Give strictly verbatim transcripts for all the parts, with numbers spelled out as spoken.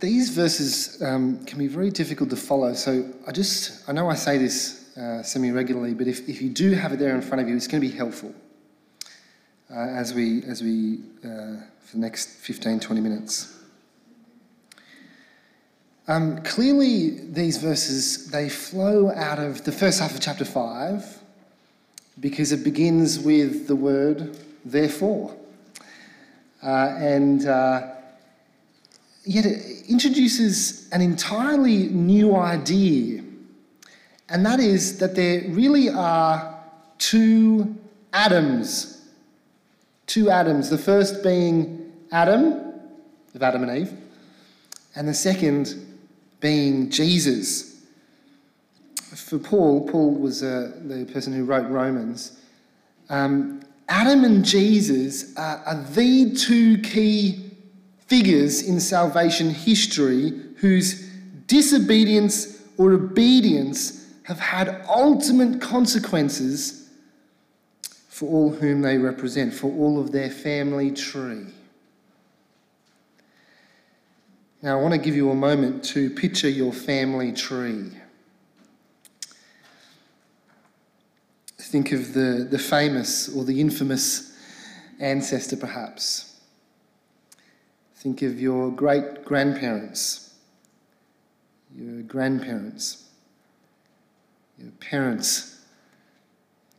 these verses um, can be very difficult to follow. So I just, I know I say this uh, semi-regularly, but if, if you do have it there in front of you, it's going to be helpful uh, as we, as we uh, for the next fifteen, twenty minutes. Um, clearly, these verses, they flow out of the first half of chapter five because it begins with the word, therefore. Uh, and uh, yet it introduces an entirely new idea, and that is that there really are two Adams. Two Adams, the first being Adam, of Adam and Eve, and the second being Jesus. For Paul, Paul was uh, the person who wrote Romans, um, Adam and Jesus are, are the two key figures in salvation history whose disobedience or obedience have had ultimate consequences for all whom they represent, for all of their family tree. Now, I want to give you a moment to picture your family tree. Think of the, the famous or the infamous ancestor, perhaps. Think of your great-grandparents, your grandparents, your parents,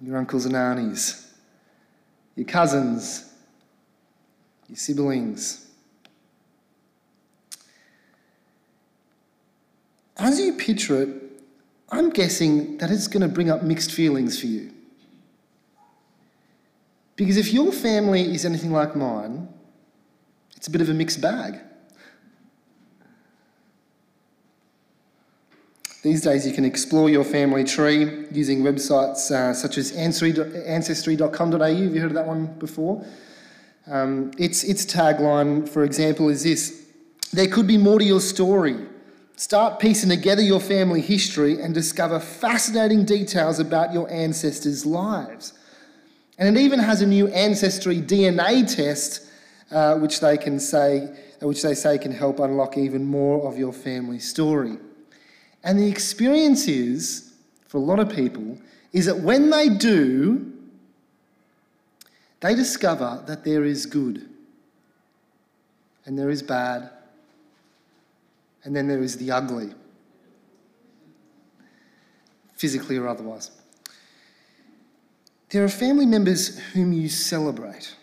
your uncles and aunties, your cousins, your siblings. As you picture it, I'm guessing that it's going to bring up mixed feelings for you. Because if your family is anything like mine, it's a bit of a mixed bag. These days you can explore your family tree using websites uh, such as ancestry dot com dot a u. Have you heard of that one before? Um, its, its tagline, for example, is this: there could be more to your story. Start piecing together your family history and discover fascinating details about your ancestors' lives. And it even has a new ancestry D N A test, uh, which they can say, which they say can help unlock even more of your family story. And the experience is, for a lot of people, is that when they do, they discover that there is good and there is bad, and then there is the ugly, physically or otherwise. There are family members whom you celebrate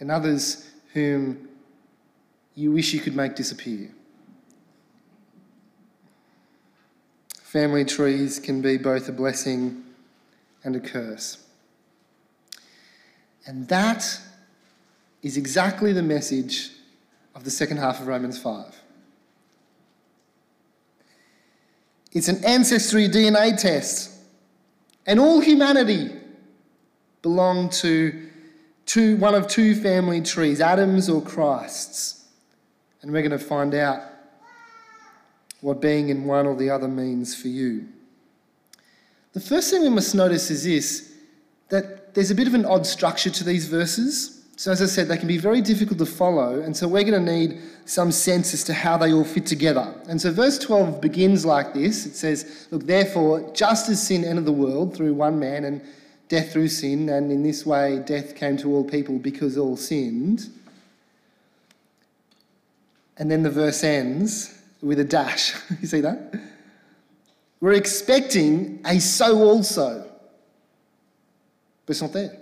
and others whom you wish you could make disappear. Family trees can be both a blessing and a curse. And that is exactly the message of the second half of Romans five. It's an ancestry D N A test. And all humanity belong to two, one of two family trees, Adam's or Christ's. And we're going to find out what being in one or the other means for you. The first thing we must notice is this, that there's a bit of an odd structure to these verses. So as I said, they can be very difficult to follow, and so we're going to need some sense as to how they all fit together. And so verse twelve begins like this. It says, look, therefore, just as sin entered the world through one man and death through sin, and in this way death came to all people because all sinned. And then the verse ends with a dash. You see that? We're expecting a so also, but it's not there.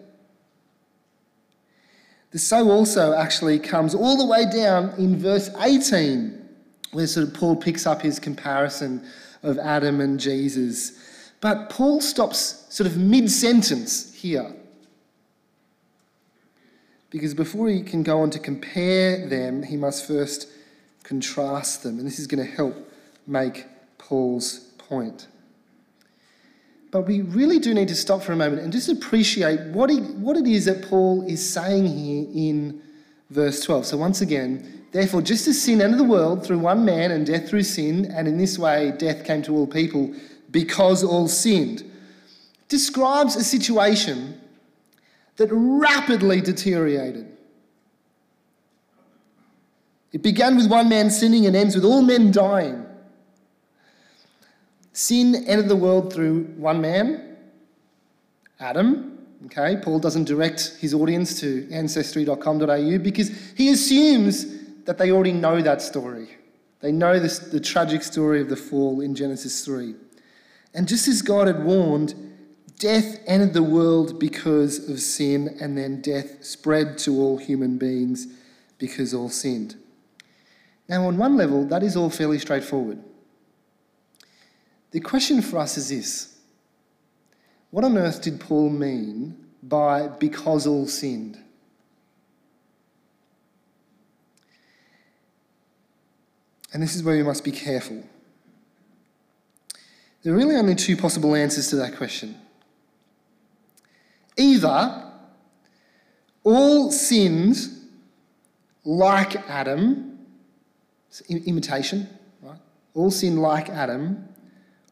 The so also actually comes all the way down in verse eighteen, where sort of Paul picks up his comparison of Adam and Jesus. But Paul stops sort of mid-sentence here, because before he can go on to compare them, he must first contrast them. And this is going to help make Paul's point. But we really do need to stop for a moment and just appreciate what, he, what it is that Paul is saying here in verse twelve. So once again, therefore, just as sin entered the world through one man and death through sin, and in this way death came to all people because all sinned, describes a situation that rapidly deteriorated. It began with one man sinning and ends with all men dying. Sin entered the world through one man, Adam. Okay, Paul doesn't direct his audience to ancestry dot com dot a u because he assumes that they already know that story. They know this, the tragic story of the fall in Genesis three. And just as God had warned, death entered the world because of sin, and then death spread to all human beings because all sinned. Now, on one level, that is all fairly straightforward. The question for us is this: what on earth did Paul mean by because all sinned? And this is where we must be careful. There are really only two possible answers to that question. Either all sinned like Adam, imitation, right? All sinned like Adam,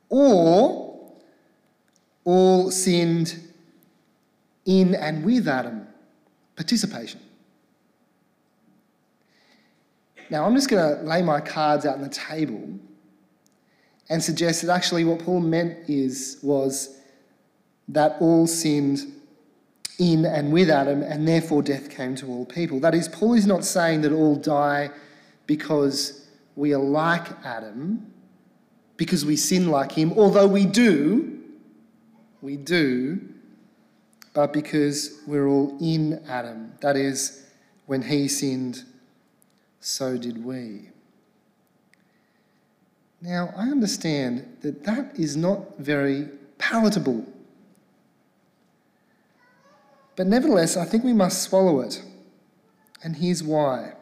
or all sinned in and with Adam, participation. Now, I'm just going to lay my cards out on the table and suggest that actually what Paul meant is, was that all sinned in and with Adam, and therefore death came to all people. That is, Paul is not saying that all die because we are like Adam, because we sin like him, although we do, we do, but because we're all in Adam. That is, when he sinned, so did we. Now, I understand that that is not very palatable. But nevertheless, I think we must swallow it. And here's why.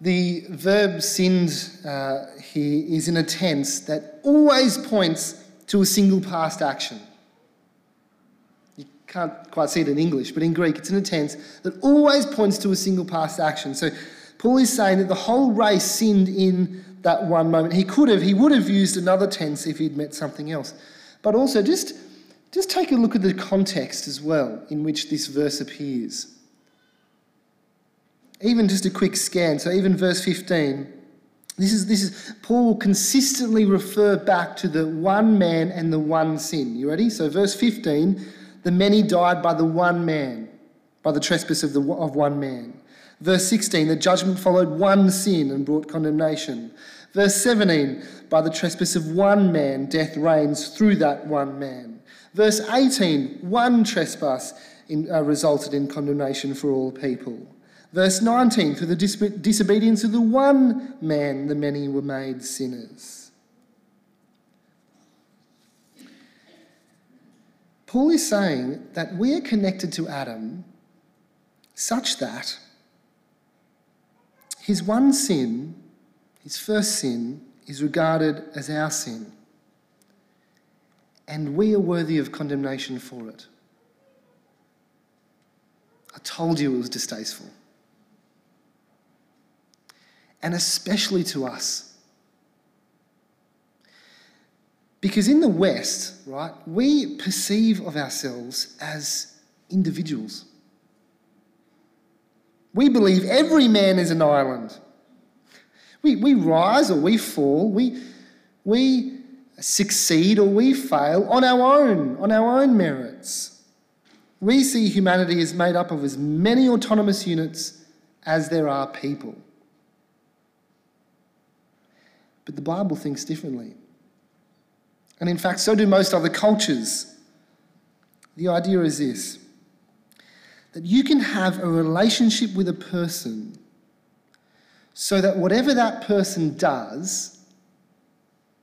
The verb sinned uh, here is in a tense that always points to a single past action. Can't quite see it in English, but in Greek it's in a tense that always points to a single past action. So Paul is saying that the whole race sinned in that one moment. He could have, he would have used another tense if he'd meant something else. But also just, just take a look at the context as well in which this verse appears. Even just a quick scan, so even verse fifteen, this is, this is Paul will consistently refer back to the one man and the one sin. You ready? So verse fifteen, the many died by the one man, by the trespass of, the, of one man. Verse sixteen, the judgment followed one sin and brought condemnation. Verse seventeen, by the trespass of one man, death reigns through that one man. Verse eighteen, one trespass in, uh, resulted in condemnation for all people. Verse nineteen, through the dis- disobedience of the one man, the many were made sinners. Paul is saying that we are connected to Adam such that his one sin, his first sin, is regarded as our sin, and we are worthy of condemnation for it. I told you it was distasteful. And especially to us. Because in the West, right, we perceive of ourselves as individuals. We believe every man is an island. We, we rise or we fall, we, we succeed or we fail on our own, on our own merits. We see humanity as made up of as many autonomous units as there are people. But the Bible thinks differently. And in fact, so do most other cultures. The idea is this, that you can have a relationship with a person so that whatever that person does,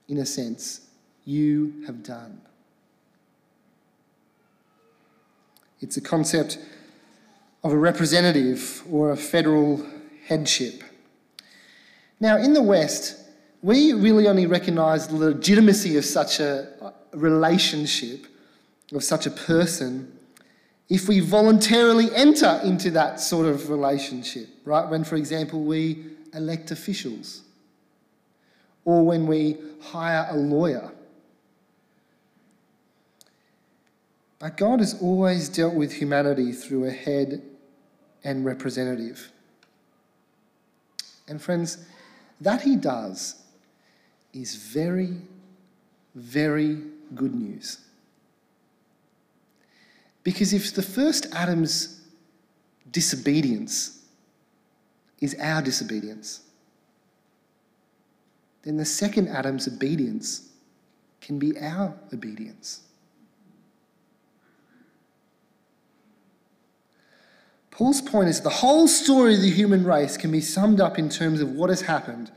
in a sense, you have done. It's a concept of a representative or a federal headship. Now, in the West, we really only recognise the legitimacy of such a relationship, of such a person, if we voluntarily enter into that sort of relationship, right? When, for example, we elect officials, or when we hire a lawyer. But God has always dealt with humanity through a head and representative. And friends, that he does is very, very good news. Because if the first Adam's disobedience is our disobedience, then the second Adam's obedience can be our obedience. Paul's point is the whole story of the human race can be summed up in terms of what has happened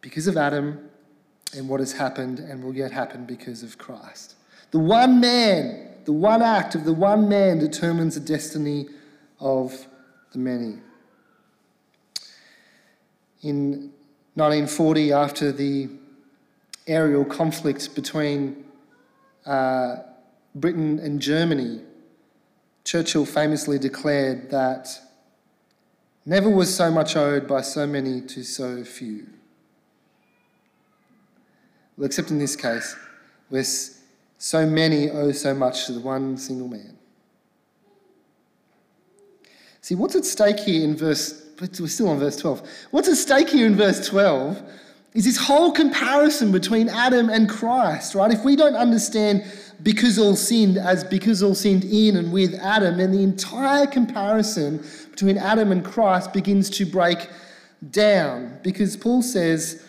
because of Adam and what has happened and will yet happen because of Christ. The one man, the one act of the one man determines the destiny of the many. In nineteen forty, after the aerial conflict between uh, Britain and Germany, Churchill famously declared that never was so much owed by so many to so few. Well, except in this case, where so many owe so much to the one single man. See, what's at stake here in verse, we're still on verse twelve. What's at stake here in verse twelve is this whole comparison between Adam and Christ, right? If we don't understand because all sinned as because all sinned in and with Adam, then the entire comparison between Adam and Christ begins to break down, because Paul says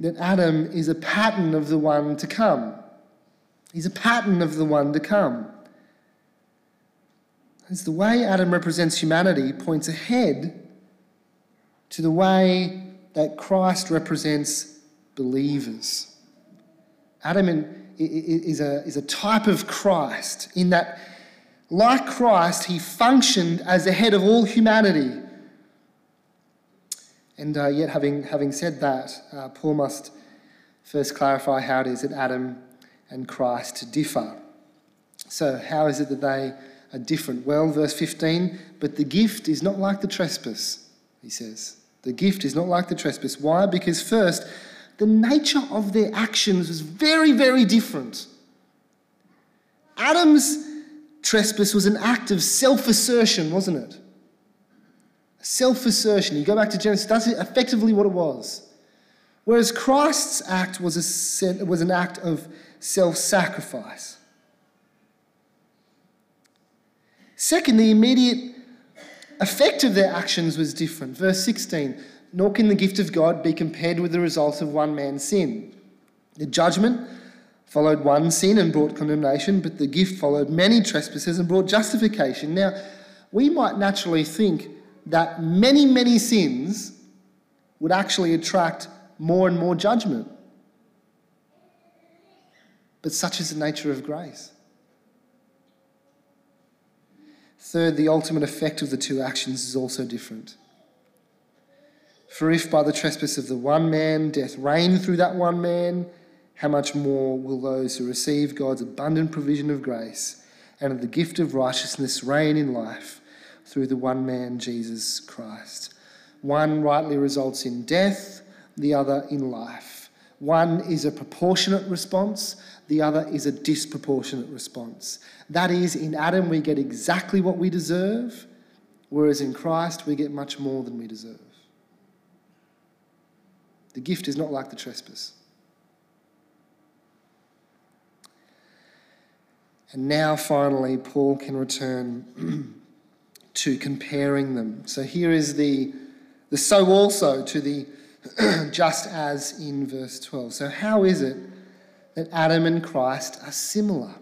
that Adam is a pattern of the one to come. He's a pattern of the one to come. As the way Adam represents humanity points ahead to the way that Christ represents believers. Adam is a, is a type of Christ in that, like Christ, he functioned as the head of all humanity. And uh, yet, having, having said that, uh, Paul must first clarify how it is that Adam and Christ differ. So how is it that they are different? Well, verse fifteen, but the gift is not like the trespass, he says. The gift is not like the trespass. Why? Because first, the nature of their actions was very, very different. Adam's trespass was an act of self-assertion, wasn't it? Self-assertion. You go back to Genesis, that's effectively what it was. Whereas Christ's act was, a, was an act of self-sacrifice. Second, the immediate effect of their actions was different. Verse sixteen, nor can the gift of God be compared with the result of one man's sin. The judgment followed one sin and brought condemnation, but the gift followed many trespasses and brought justification. Now, we might naturally think that many, many sins would actually attract more and more judgment. But such is the nature of grace. Third, the ultimate effect of the two actions is also different. For if by the trespass of the one man death reigned through that one man, how much more will those who receive God's abundant provision of grace and of the gift of righteousness reign in life through the one man, Jesus Christ? One rightly results in death, the other in life. One is a proportionate response, the other is a disproportionate response. That is, in Adam we get exactly what we deserve, whereas in Christ we get much more than we deserve. The gift is not like the trespass. And now, finally, Paul can return to comparing them. So here is the, the so also to the just as in verse twelve. So how is it that Adam and Christ are similar?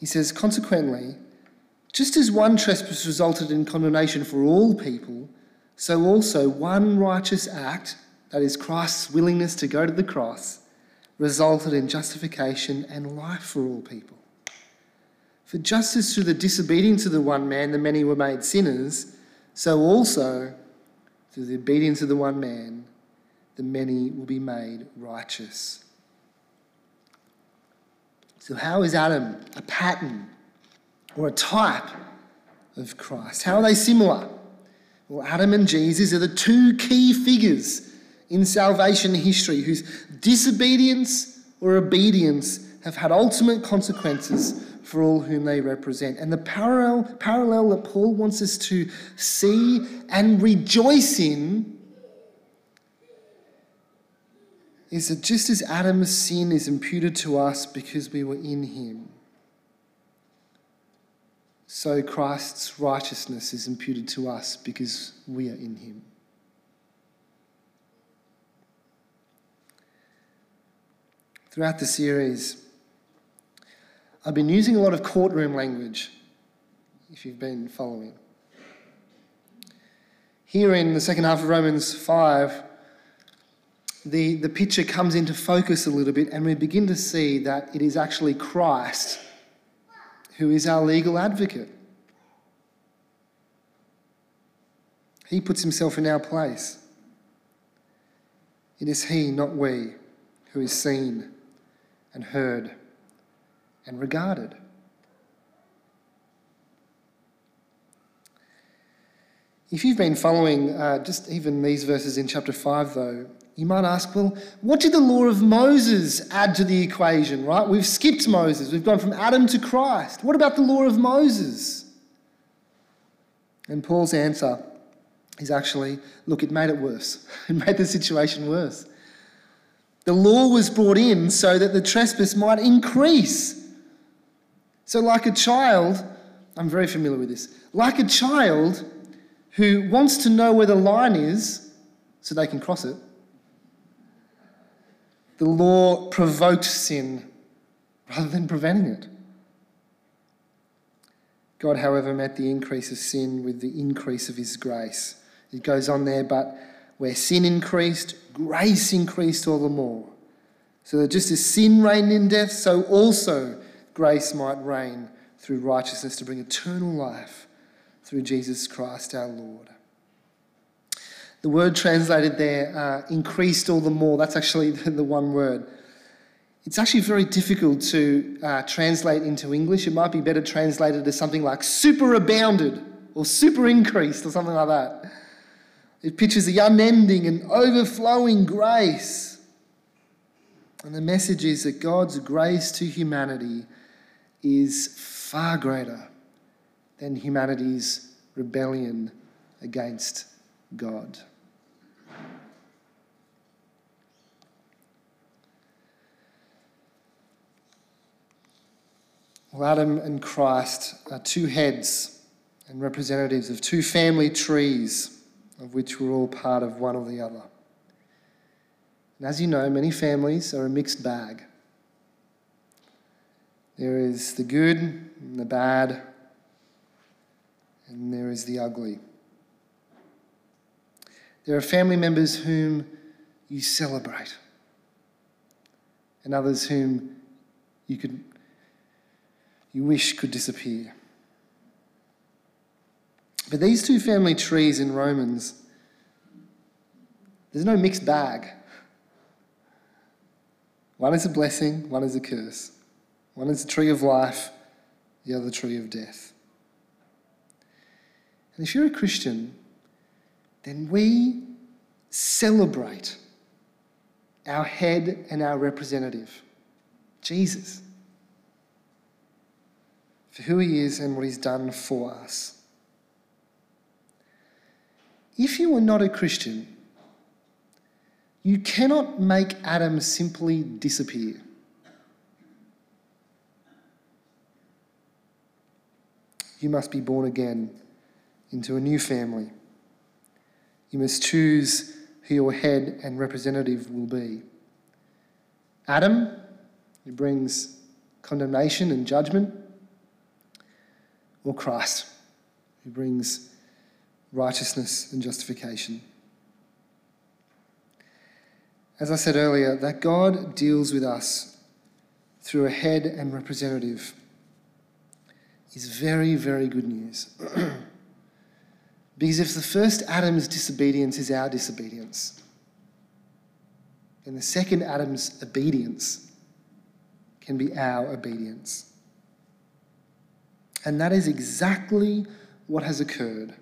He says, consequently, just as one trespass resulted in condemnation for all people, so also one righteous act, that is Christ's willingness to go to the cross, resulted in justification and life for all people. For just as through the disobedience of the one man the many were made sinners, so also through the obedience of the one man, the many will be made righteous. So how is Adam a pattern or a type of Christ? How are they similar? Well, Adam and Jesus are the two key figures in salvation history whose disobedience or obedience have had ultimate consequences for all whom they represent. And the parallel, parallel that Paul wants us to see and rejoice in is that just as Adam's sin is imputed to us because we were in him, so Christ's righteousness is imputed to us because we are in him. Throughout the series, I've been using a lot of courtroom language, if you've been following. Here in the second half of Romans five, the, the picture comes into focus a little bit, and we begin to see that it is actually Christ who is our legal advocate. He puts himself in our place. It is he, not we, who is seen and heard and regarded. If you've been following uh, just even these verses in chapter five, though, you might ask, well, what did the law of Moses add to the equation, right? We've skipped Moses. We've gone from Adam to Christ. What about the law of Moses? And Paul's answer is actually, look, it made it worse. It made the situation worse. The law was brought in so that the trespass might increase. So like a child, I'm very familiar with this, like a child who wants to know where the line is so they can cross it, the law provoked sin rather than preventing it. God, however, met the increase of sin with the increase of his grace. It goes on there, but where sin increased, grace increased all the more, so that just as sin reigned in death, so also grace might reign through righteousness to bring eternal life through Jesus Christ our Lord. The word translated there, uh, increased all the more, that's actually the one word. It's actually very difficult to uh, translate into English. It might be better translated as something like superabounded or super increased or something like that. It pictures the unending and overflowing grace. And the message is that God's grace to humanity is far greater than humanity's rebellion against God. Well, Adam and Christ are two heads and representatives of two family trees, of which we're all part of one or the other. And as you know, many families are a mixed bag. There is the good and the bad, and there is the ugly. There are family members whom you celebrate, and others whom you could, you wish could disappear. But these two family trees in Romans, there's no mixed bag. One is a blessing, one is a curse. One is a tree of life, the other tree of death. And if you're a Christian, then we celebrate our head and our representative, Jesus, for who he is and what he's done for us. If you are not a Christian, you cannot make Adam simply disappear. You must be born again into a new family. You must choose who your head and representative will be. Adam, who brings condemnation and judgment, or Christ, who brings righteousness and justification. As I said earlier, that God deals with us through a head and representative is very, very good news. Because if the first Adam's disobedience is our disobedience, then the second Adam's obedience can be our obedience. And that is exactly what has occurred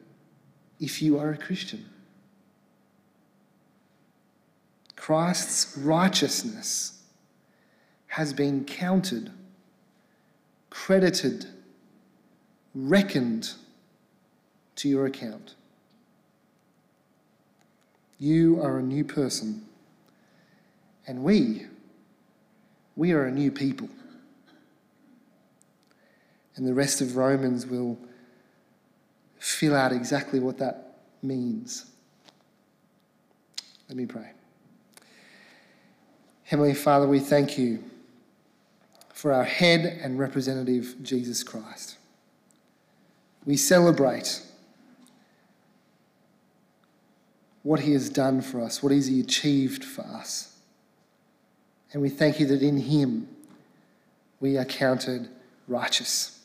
if you are a Christian. Christ's righteousness has been counted, credited, reckoned to your account. You are a new person, and we, we are a new people. And the rest of Romans will fill out exactly what that means. Let me pray. Heavenly Father, we thank you for our head and representative, Jesus Christ. We celebrate what he has done for us, what he achieved for us. And we thank you that in him we are counted righteous.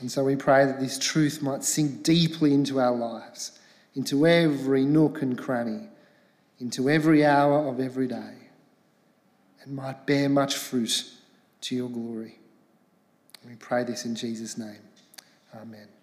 And so we pray that this truth might sink deeply into our lives, into every nook and cranny, into every hour of every day, and might bear much fruit to your glory. And we pray this in Jesus' name. Amen.